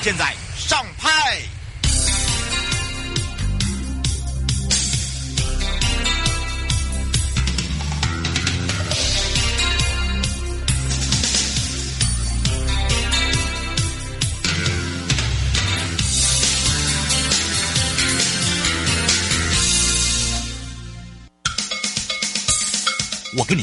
现在上拍，我跟你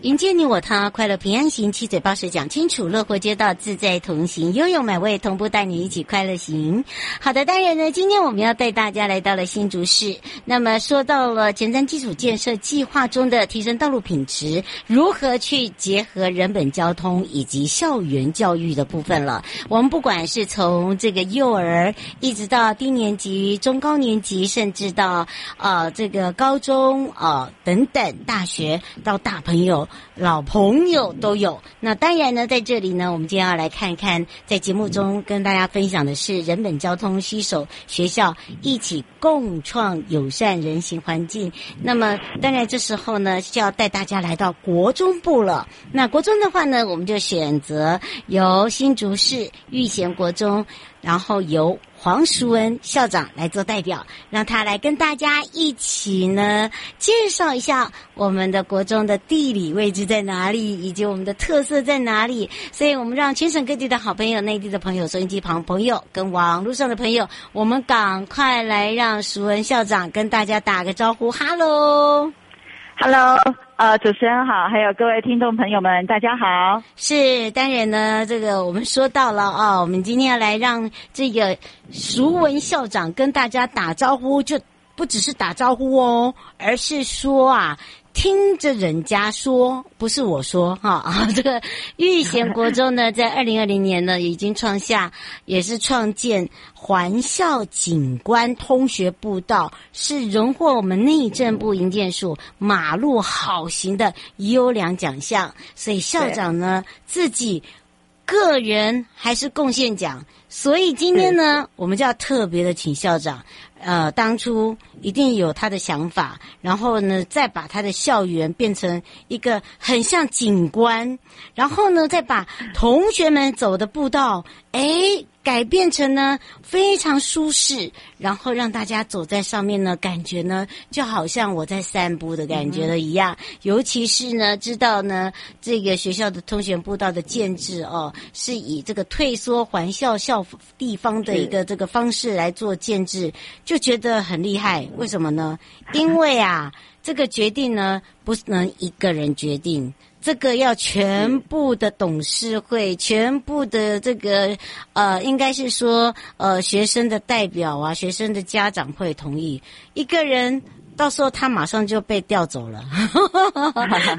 迎接你我他，快乐平安行，七嘴八舌讲清楚，乐活街道自在同行，悠悠美味同步带你一起快乐行。好的，当然呢，今天我们要带大家来到了新竹市。那么说到了前瞻基础建设计划中的提升道路品质，如何去结合人本交通以及校园教育的部分了。我们不管是从这个幼儿一直到低年级、中高年级，甚至到这个高中等等，大学到大朋友。老朋友都有。那当然呢，在这里呢，我们今天要来看看，在节目中跟大家分享的是人本交通携手学校一起共创友善人行环境。那么当然这时候呢，就要带大家来到国中部了。那国中的话呢，我们就选择由新竹市育贤国中，然后由黄淑恩校长来做代表，让他来跟大家一起呢介绍一下我们的国中的地理位置在哪里，以及我们的特色在哪里。所以我们让全省各地的好朋友、内地的朋友、收音机旁朋友跟网路上的朋友，我们赶快来让淑恩校长跟大家打个招呼。哈喽哈喽，主持人好，还有各位听众朋友们，大家好。是，当然呢，这个我们说到了啊，我们今天要来让这个淑恩校长跟大家打招呼，就不只是打招呼哦，而是说啊，听着人家说，不是我说哈。这个育贤国中呢，在2020年呢，已经创下也是创建环校景观通学步道，是荣获我们内政部营建署马路好行的优良奖项。所以校长呢，自己个人还是贡献奖。所以今天呢，我们就要特别的请校长。当初一定有他的想法，然后呢，再把他的校园变成一个很像景观，然后呢，再把同学们走的步道，改变成呢非常舒适，然后让大家走在上面呢，感觉呢就好像我在散步的感觉的一样。尤其是呢，知道呢这个学校的通学步道的建制哦，是以这个退缩环校地方的一个这个方式来做建制，就觉得很厉害。为什么呢？因为啊，这个决定呢不能一个人决定。这个要全部的董事会，全部的这个应该是说学生的代表啊，学生的家长会同意。一个人到时候他马上就被调走了。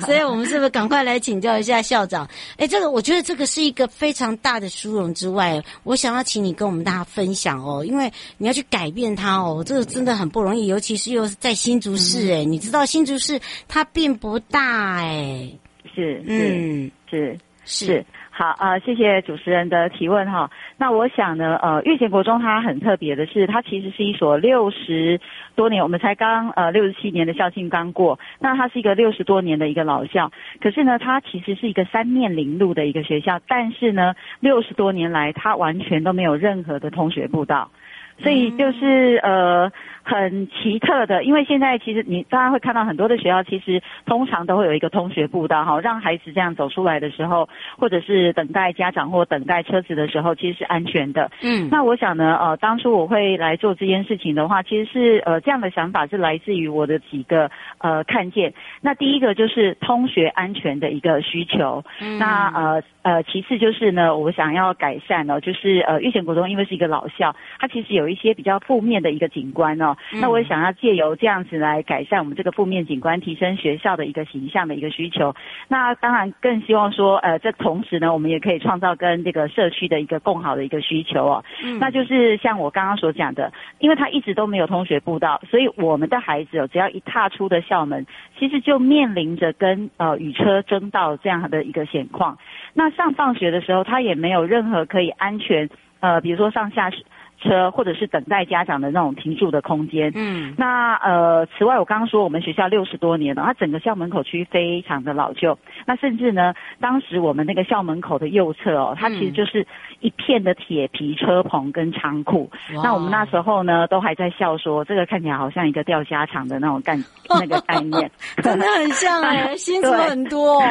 所以我们是不是赶快来请教一下校长？这个我觉得这个是一个非常大的殊荣之外，我想要请你跟我们大家分享哦，因为你要去改变它哦，这个真的很不容易，尤其是又是在新竹市你知道新竹市它并不大是。好谢谢主持人的提问哈。那我想呢，育贤国中它很特别的是，它其实是一所60多年，我们才刚67年的校庆刚过，那它是一个60多年的一个老校。可是呢，它其实是一个三面临路的一个学校，但是呢，60多年来它完全都没有任何的通学步道。所以就是很奇特的，因为现在其实你大家会看到很多的学校其实通常都会有一个通学步道哈，让孩子这样走出来的时候，或者是等待家长或等待车子的时候，其实是安全的。嗯，那我想呢，当初我会来做这件事情的话，其实是这样的想法是来自于我的几个看见。那第一个就是通学安全的一个需求，那其次就是呢，我想要改善哦，就是育贤国中因为是一个老校，它其实有一些比较负面的一个景观哦。那我也想要借由这样子来改善我们这个负面景观，提升学校的一个形象的一个需求。那当然更希望说，这同时呢，我们也可以创造跟这个社区的一个共好的一个需求哦。那就是像我刚刚所讲的，因为它一直都没有通学步道，所以我们的孩子哦，只要一踏出的校门，其实就面临着跟与车争道这样的一个险况。那上放学的时候，他也没有任何可以安全比如说上下车或者是等待家长的那种停驻的空间。嗯，那此外我刚刚说我们学校60多年了，它整个校门口区非常的老旧，那甚至呢当时我们那个校门口的右侧哦，它其实就是一片的铁皮车棚跟仓库。那我们那时候呢都还在笑说这个看起来好像一个钓虾场的那种那个概念真的很像新竹很多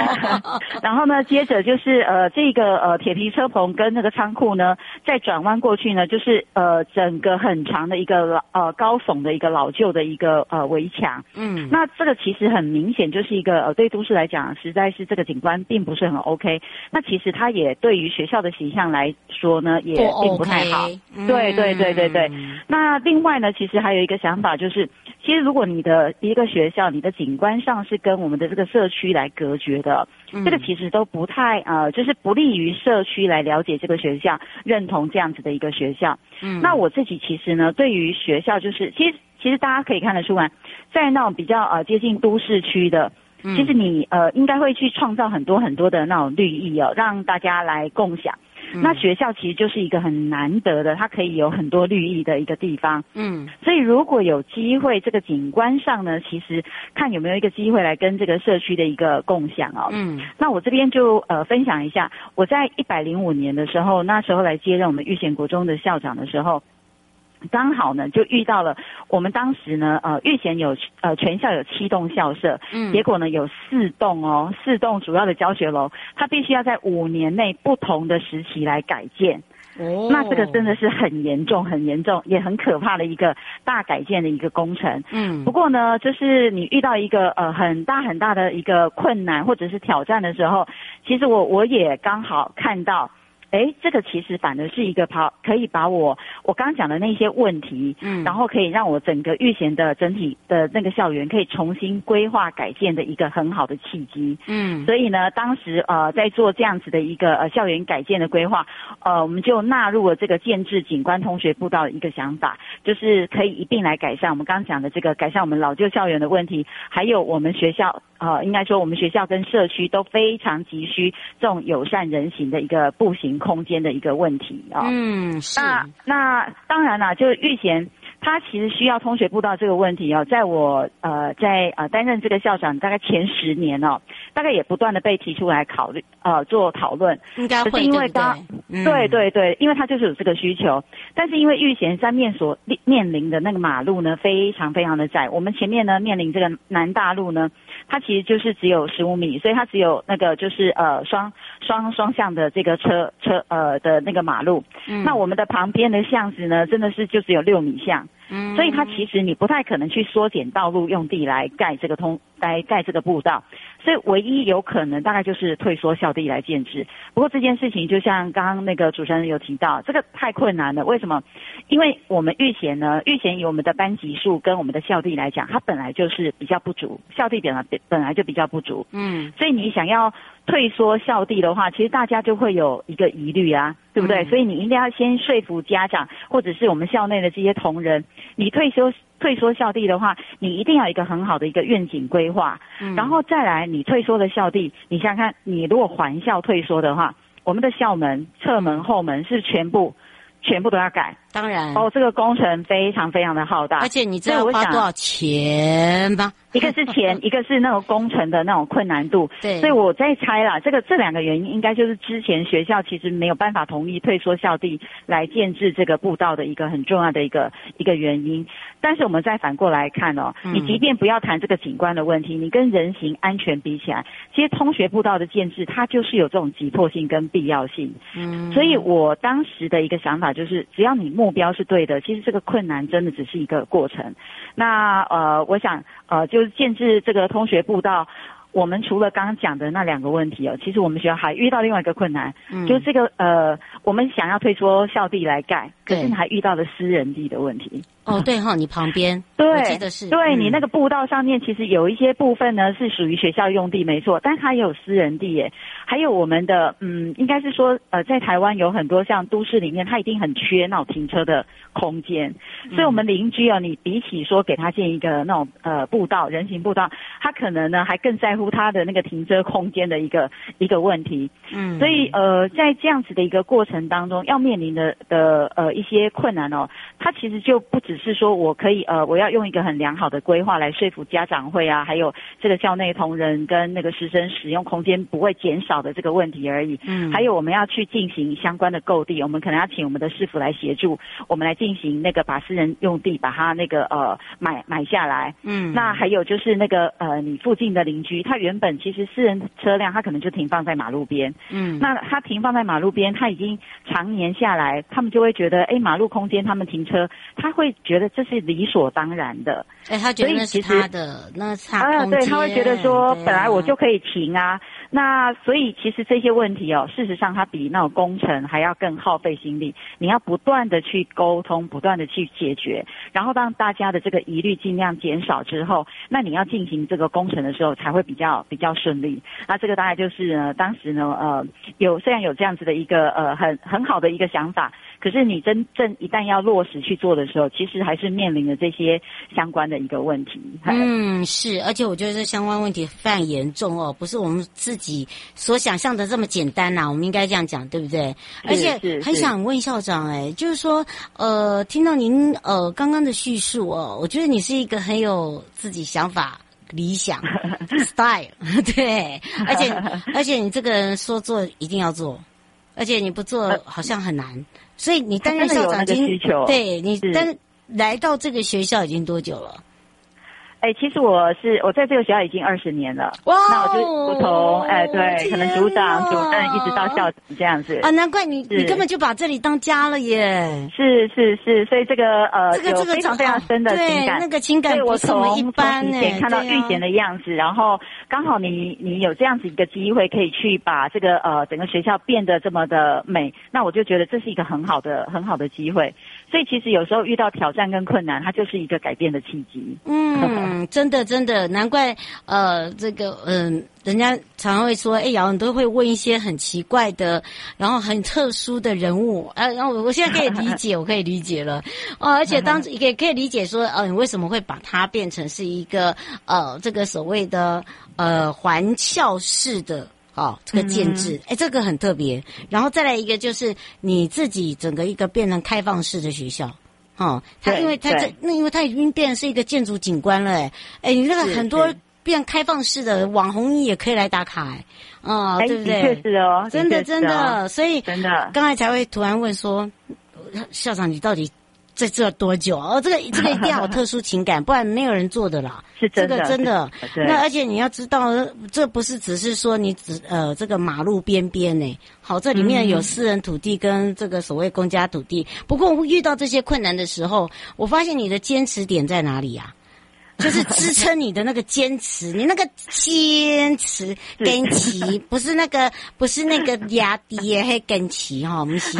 然后呢接着就是这个铁皮车棚跟那个仓库呢再转弯过去呢，就是整个很长的一个高耸的一个老旧的一个围墙。嗯，那这个其实很明显就是一个对都市来讲实在是这个景观并不是很 OK， 那其实它也对于学校的形象来说呢也并不太好。对对对对对。那另外呢其实还有一个想法，就是其实如果你的一个学校你的景观上是跟我们的这个社区来隔绝的，这个其实都不太就是不利于社区来了解这个学校，认同这样子的一个学校。那我自己其实呢对于学校就是其实大家可以看得出来，在那种比较接近都市区的，其实你应该会去创造很多很多的那种绿意哦，让大家来共享。那学校其实就是一个很难得的它可以有很多绿意的一个地方。嗯，所以如果有机会这个景观上呢其实看有没有一个机会来跟这个社区的一个共享哦。嗯，那我这边就分享一下，我在105年的时候，那时候来接任我们育贤国中的校长的时候，刚好呢就遇到了我们当时呢育贤有全校有7栋校舍，结果呢有4栋哦，4栋主要的教学楼它必须要在5年内不同的时期来改建。哦，那这个真的是很严重很严重也很可怕的一个大改建的一个工程。嗯，不过呢就是你遇到一个很大很大的一个困难或者是挑战的时候，其实我也刚好看到这个其实反而是一个可以把我刚讲的那些问题，然后可以让我整个育贤的整体的那个校园可以重新规划改建的一个很好的契机。嗯，所以呢当时在做这样子的一个校园改建的规划，我们就纳入了这个建制景观通学步道的一个想法，就是可以一并来改善我们刚讲的这个改善我们老旧校园的问题，还有我们学校应该说我们学校跟社区都非常急需这种友善人行的一个步行空间的一个问题啊。嗯，是。那当然啦，就是育贤他其实需要通学步道这个问题哦，在我在担任这个校长大概前10年哦，大概也不断的被提出来考虑做讨论。应该会，因为对对对，因为他就是有这个需求，但是因为育贤三面所面临的那个马路呢非常非常的窄，我们前面呢面临这个南大路呢，它其实就是只有15米，所以它只有那个就是双向的这个车的那个马路。那我们的旁边的巷子呢真的是就只有6米巷。所以它其实你不太可能去缩减道路用地来盖这个步道，所以唯一有可能大概就是退缩校地来建制。不过这件事情就像刚刚那个主持人有提到，这个太困难了。为什么？因为我们育贤以我们的班级数跟我们的校地来讲，它本来就是比较不足，校地本来就比较不足。嗯，所以你想要退缩校地的话，其实大家就会有一个疑虑啊，对不对？所以你一定要先说服家长或者是我们校内的这些同仁，你退缩校地的话，你一定要有一个很好的一个愿景规划。然后再来你退缩的校地，你想想看，你如果环校退缩的话，我们的校门、侧门、后门是全部都要改。当然，这个工程非常非常的浩大，而且你知道花多少钱吧？一个是钱，一个是那种工程的那种困难度。对，所以我在猜啦，这两个原因应该就是之前学校其实没有办法同意退缩校地来建制这个步道的一个很重要的一个原因。但是我们再反过来看哦，你即便不要谈这个景观的问题，你跟人行安全比起来，其实通学步道的建制它就是有这种急迫性跟必要性。所以我当时的一个想法就是，只要你目标是对的，其实这个困难真的只是一个过程。那我想就是建制这个通学步道，我们除了刚刚讲的那两个问题哦，其实我们学校还遇到另外一个困难，就是这个我们想要退缩校地来盖，可是你还遇到了私人地的问题。哦，对哈，你旁边对，我记得是对你那个步道上面，其实有一些部分呢是属于学校用地没错，但它也有私人地耶。还有我们的应该是说在台湾有很多像都市里面，它一定很缺那种停车的空间，所以我们邻居啊，你比起说给他建一个那种步道人行步道，他可能呢还更在乎他的那个停车空间的一个问题。所以在这样子的一个过程当中，要面临的一些困难哦，它其实就不只是说我可以我要用一个很良好的规划来说服家长会啊，还有这个校内同仁跟那个师生使用空间不会减少的这个问题而已。还有我们要去进行相关的购地，我们可能要请我们的市府来协助我们来进行那个把私人用地把它那个买下来。那还有就是那个你附近的邻居，他原本其实私人车辆他可能就停放在马路边，那他停放在马路边，他已经常年下来，他们就会觉得马路空间他们停车，他会觉得这是理所当然的，他觉得那是他的，那是他空间，对，他会觉得说本来我就可以停啊。那所以其实这些问题哦，事实上它比那种工程还要更耗费心力，你要不断的去沟通，不断的去解决，然后让大家的这个疑虑尽量减少之后，那你要进行这个工程的时候才会比较顺利。那这个大概就是当时呢虽然有这样子的一个很好的一个想法，可是你真正一旦要落实去做的时候，其实还是面临了这些相关的一个问题。是，而且我觉得这相关问题非常严重哦，不是我们自己所想象的这么简单啦，我们应该这样讲，对不对？而且很想问校长，就是说，听到您刚刚的叙述哦，我觉得你是一个很有自己想法。理想style 对，而且你这个人说做一定要做，而且你不做好像很难，所以你担任校长已经对你来到这个学校已经多久了？其实我在这个学校已经20年了。哇、哦！那我就不同对，可能组长、主任一直到校长这样子啊，难怪你根本就把这里当家了耶！是，所以这个非常非常深的情感，那个情感不怎么一般呢。以前看到育贤的样子，然后刚好你有这样子一个机会，可以去把这个整个学校变得这么的美，那我就觉得这是一个很好的机会。所以其实有时候遇到挑战跟困难，它就是一个改变的契机。真的，难怪人家常常会说，姚，你都会问一些很奇怪的，然后很特殊的人物，然后我现在可以理解，我可以理解了，而且当也可以理解说，你为什么会把它变成是一个这个所谓的环校式的。这个建制，这个很特别。然后再来一个就是你自己整个一个变成开放式的学校，它因为它已经变成是一个建筑景观了，你那个很多变开放式的网红也可以来打卡，对不对？确实哦，真的，所以真的刚才才会突然问说，校长你到底？在这多久？这个一定要有特殊情感，不然没有人做的啦。是真的，真的。那而且你要知道，这不是只是说你这个马路边边呢。好，这里面有私人土地跟这个所谓公家土地。不过我遇到这些困难的时候，我发现你的坚持点在哪里啊？就是支撑你的那个坚持，你那个坚持，不是那个压低还跟起哈，我们是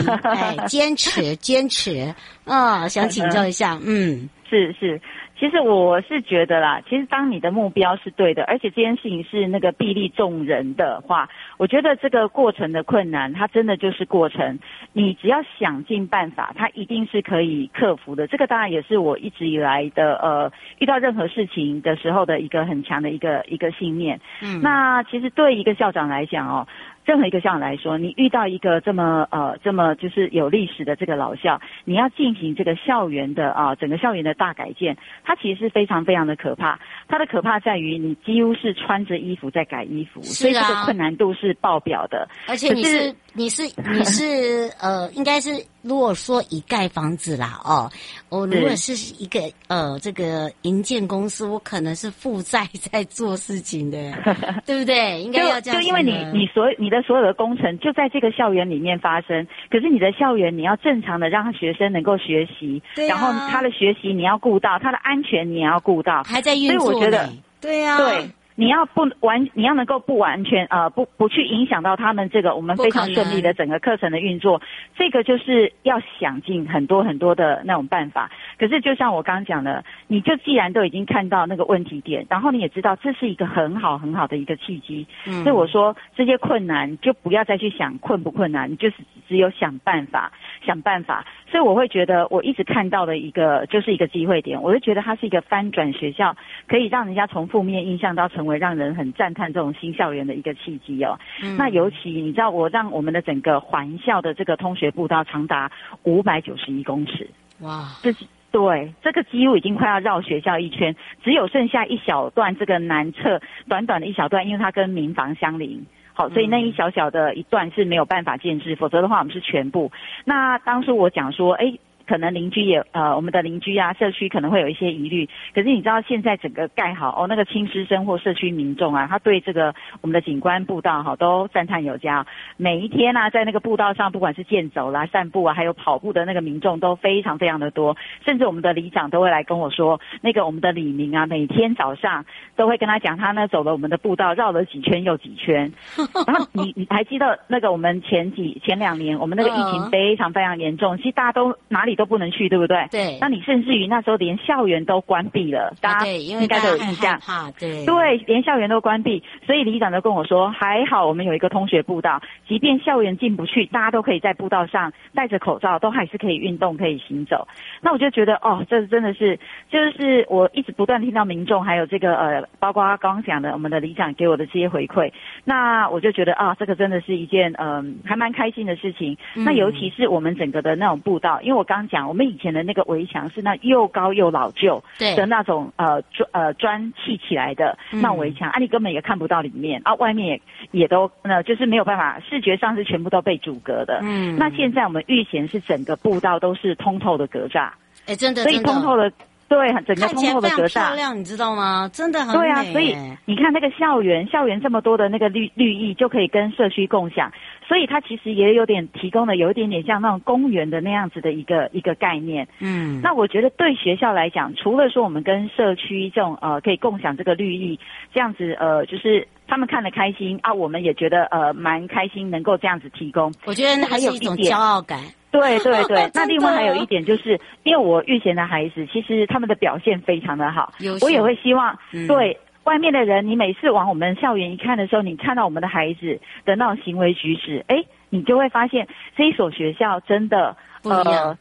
坚持，想请教一下，是。其实我是觉得啦，其实当你的目标是对的，而且这件事情是那个砥砺众人的话，我觉得这个过程的困难，它真的就是过程。你只要想尽办法，它一定是可以克服的。这个当然也是我一直以来的遇到任何事情的时候的一个很强的一个信念。那其实对一个校长来讲哦。任何一个校来说，你遇到一个这么就是有历史的这个老校，你要进行这个校园的整个校园的大改建，它其实是非常非常的可怕。它的可怕在于你几乎是穿着衣服在改衣服，所以这个困难度是爆表的。而且你是应该是如果说以盖房子啦我如果是一个这个营建公司，我可能是负债在做事情的，对不对？应该要这样。就因为你的所有的工程就在这个校园里面发生，可是你的校园你要正常的让学生能够学习，对啊，然后他的学习你要顾到，他的安全你也要顾到，还在运作。所以我觉得，对啊，对。你要能够不完全不去影响到他们这个我们非常顺利的整个课程的运作，这个就是要想尽很多很多的那种办法。可是就像我刚刚讲的，你就既然都已经看到那个问题点，然后你也知道这是一个很好很好的一个契机，所以我说这些困难就不要再去想困不困难，你就是只有想办法想办法。所以我会觉得我一直看到的一个就是一个机会点，我就觉得它是一个翻转学校，可以让人家从负面印象到成为让人很赞叹这种新校园的一个契机那尤其你知道我让我们的整个环校的这个通学步道长达591公尺，哇，对，这个几乎已经快要绕学校一圈，只有剩下一小段这个南侧短短的一小段，因为它跟民房相邻，好，所以那一小小的一段是没有办法建制，否则的话我们是全部。那当初我讲说可能邻居也我们的邻居啊社区可能会有一些疑虑，可是你知道现在整个盖好那个亲师生或社区民众啊，他对这个我们的景观步道都赞叹有加，每一天啊在那个步道上不管是健走啦散步啊还有跑步的那个民众都非常非常的多，甚至我们的里长都会来跟我说，那个我们的李明啊每天早上都会跟他讲，他呢走了我们的步道绕了几圈又几圈然后你还记得那个我们前两年我们那个疫情非常非常严重，其实大家都哪里都不能去，对不对？对。那你甚至于那时候连校园都关闭了，大家应该都有印象。对，连校园都关闭，所以里长都跟我说，还好我们有一个通学步道，即便校园进不去，大家都可以在步道上戴着口罩，都还是可以运动，可以行走。那我就觉得，这真的是，就是我一直不断听到民众还有这个包括刚刚讲的我们的里长给我的这些回馈，那我就觉得这个真的是一件还蛮开心的事情。那尤其是我们整个的那种步道，因为我刚讲我们以前的那个围墙是那又高又老旧的那种砖砌起来的那围墙你根本也看不到里面外面也都就是没有办法，视觉上是全部都被阻隔的那现在我们预前是整个步道都是通透的格栅真的，所以通透的对，整个通透的格栅看起来非常漂亮，你知道吗？真的很美。对啊，所以你看那个校园这么多的那个绿意就可以跟社区共享，所以它其实也有点提供了有一点点像那种公园的那样子的一个概念。那我觉得对学校来讲，除了说我们跟社区这种可以共享这个绿意，这样子就是他们看得开心我们也觉得蛮开心，能够这样子提供。我觉得那还有一种骄傲感。对对对，那另外还有一点就是，因为我育贤的孩子，其实他们的表现非常的好，我也会希望对外面的人，你每次往我们校园一看的时候，你看到我们的孩子的那种行为举止，你就会发现这一所学校真的不一样。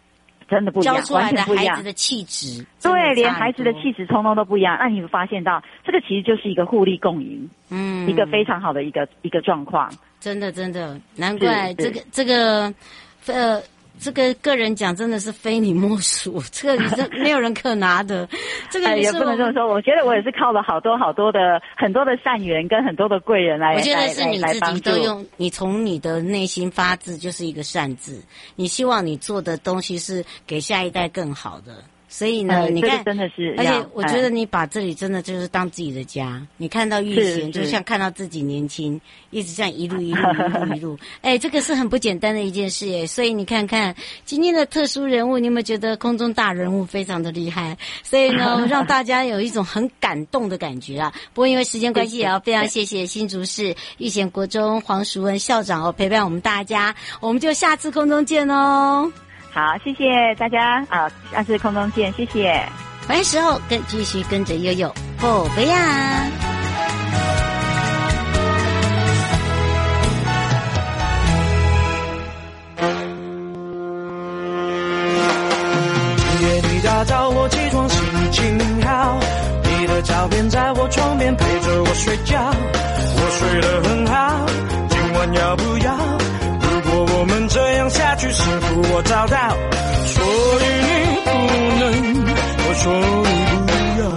真的不一样，完全不一样。孩子的气质，对，连孩子的气质通通都不一样。那你会发现到，这个其实就是一个互利共赢，一个非常好的一个状况。真的，真的，难怪这个个人奖真的是非你莫属，这个是没有人可拿的。这个也不能这么说，我觉得我也是靠了很多的善缘跟很多的贵人来。我觉得是你自己都用，你从你的内心发自就是一个善字，你希望你做的东西是给下一代更好的。所以呢，你看，真的是，而且我觉得你把这里真的就是当自己的家，你看到育贤就像看到自己年轻，一直这样一路这个是很不简单的一件事耶。所以你看看今天的特殊人物，你有没有觉得空中大人物非常的厉害？所以呢，让大家有一种很感动的感觉啊。不过因为时间关系，也要非常谢谢新竹市育贤国中黄淑文校长陪伴我们大家，我们就下次空中见哦。好，谢谢大家下次空中见，谢谢。回来时候继续跟着悠悠宝贝啊。夜里打扰我起床，心情好，你的照片在我床边陪着我睡觉，我睡得很好，今晚要不要。如果我们这样下去，幸福我找到。所以你不能，我说你不要。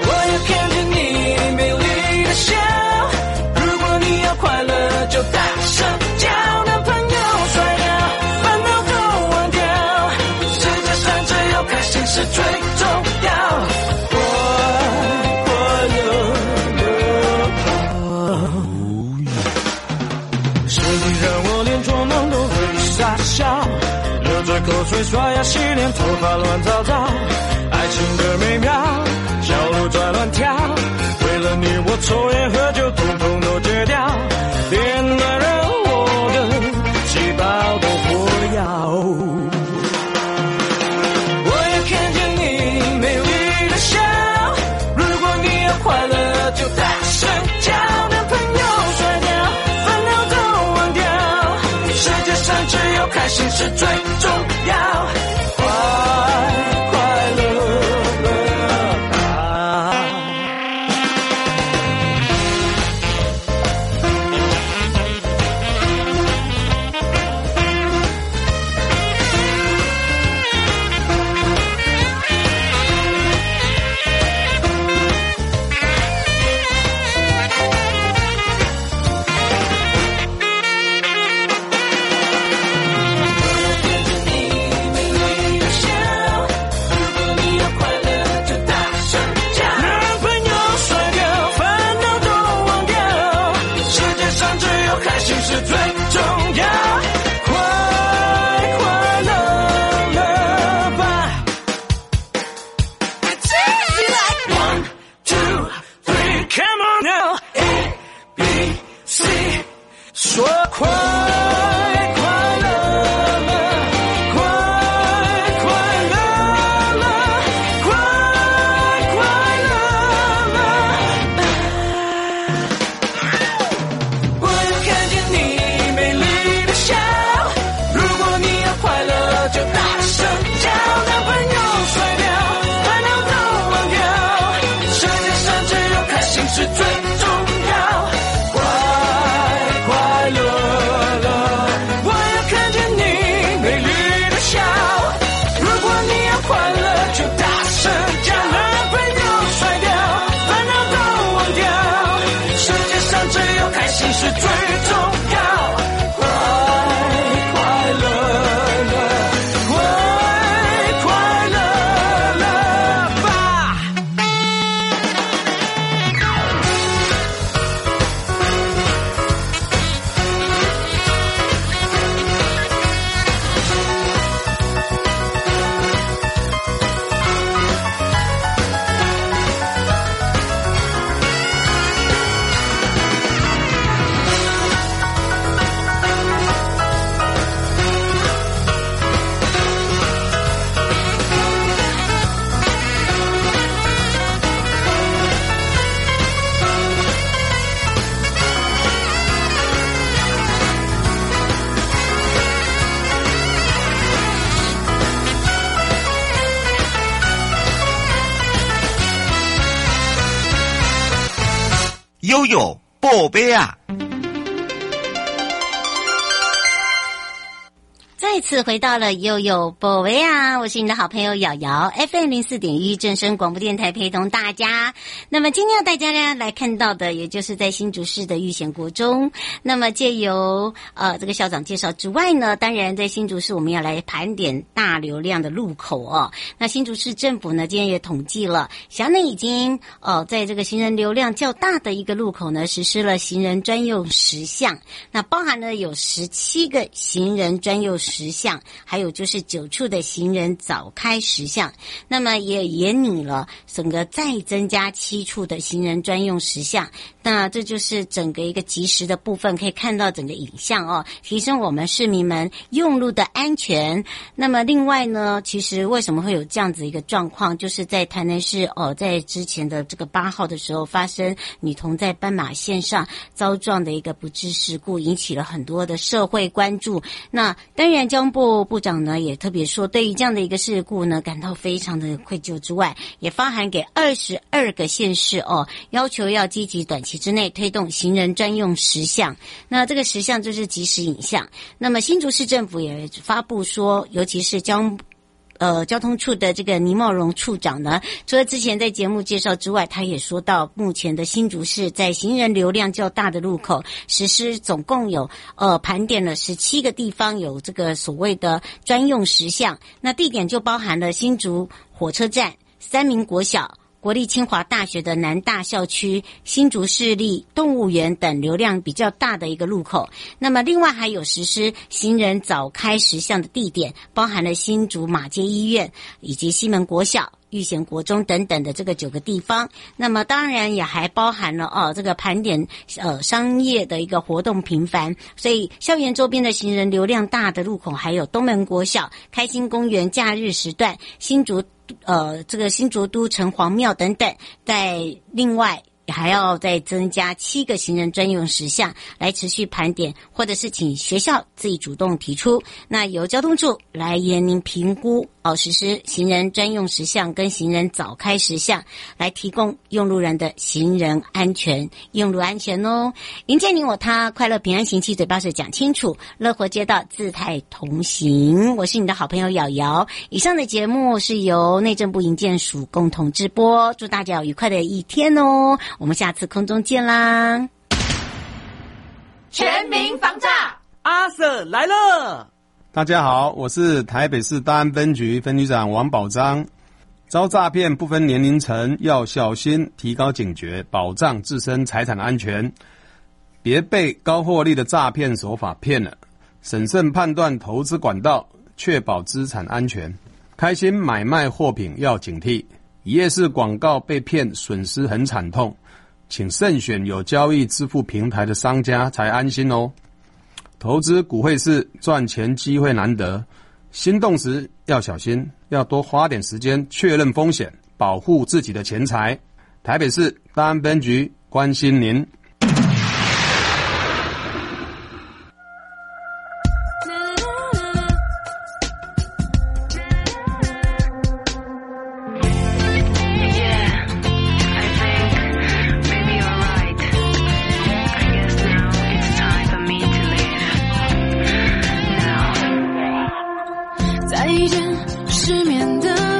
我要看着你美丽的笑。如果你要快乐，就大声叫。是最重要。是你让我连做梦都会傻笑，流着口水刷牙洗脸，头发乱糟糟。爱情的美妙，小鹿在乱跳。为了你，我抽烟喝酒，统统都戒掉。恋爱让我的细胞都活跃。开心是最重要，快乐乐。悠悠，宝贝啊！再次回到了悠悠宝贝啊，我是你的好朋友瑶瑶 ，FM 04.1正声广播电台，陪同大家。那么今天要带大家来看到的，也就是在新竹市的育贤国中。那么借由这个校长介绍之外呢，当然在新竹市我们要来盘点大流量的路口哦。那新竹市政府呢，今天也统计了，辖内已经在这个行人流量较大的一个路口呢，实施了行人专用实项，那包含了有17个行人专用实项，还有就是9处的行人早开实项，那么也研拟了整个再增加7处的行人专用实项。那这就是整个一个及时的部分，可以看到整个影像哦，提升我们市民们用路的安全。那么另外呢，其实为什么会有这样子一个状况，就是在台南市在之前的这个8号的时候，发生女童在斑马线上遭撞的一个不治事故，引起了很多的社会关注。那当然江部部长呢也特别说，对于这样的一个事故呢感到非常的愧疚之外，也发函给22个县市哦，要求要积极短期之内推动行人专用实项。那这个实项就是即时影像。那么新竹市政府也发布说，尤其是交通处的这个倪茂荣处长呢，除了之前在节目介绍之外，他也说到目前的新竹市在行人流量较大的路口实施，总共有盘点了17个地方有这个所谓的专用实项。那地点就包含了新竹火车站、三民国小、国立清华大学的南大校区、新竹市立动物园等流量比较大的一个路口。那么另外还有实施行人早开实项的地点，包含了新竹马偕医院以及西门国小、育贤国中等等的这个9个地方。那么当然也还包含了这个盘点商业的一个活动频繁，所以校园周边的行人流量大的路口还有东门国小、开心公园假日时段、新竹这个新竹都城隍庙等等。在另外还要再增加7个行人专用实项来持续盘点，或者是请学校自己主动提出，那由交通处来严明评估实施行人专用实项跟行人早开实项，来提供用路人的行人安全用路安全哦。迎接你我他，快乐平安行，七嘴八舌讲清楚，乐活街道自态同行，我是你的好朋友瑶瑶。以上的节目是由内政部营建署共同直播，祝大家有愉快的一天哦，我们下次空中见啦！全民防诈，阿 Sir 来了。大家好，我是台北市大安分局分局长王宝章。遭诈骗不分年龄层，要小心，提高警觉，保障自身财产安全，别被高获利的诈骗手法骗了，审慎判断投资管道，确保资产安全。开心买卖货品要警惕，一页式广告被骗，损失很惨痛。请慎选有交易支付平台的商家才安心哦。投资股汇市，赚钱机会难得，心动时要小心，要多花点时间确认风险，保护自己的钱财。台北市大安分局关心您。在一间失眠的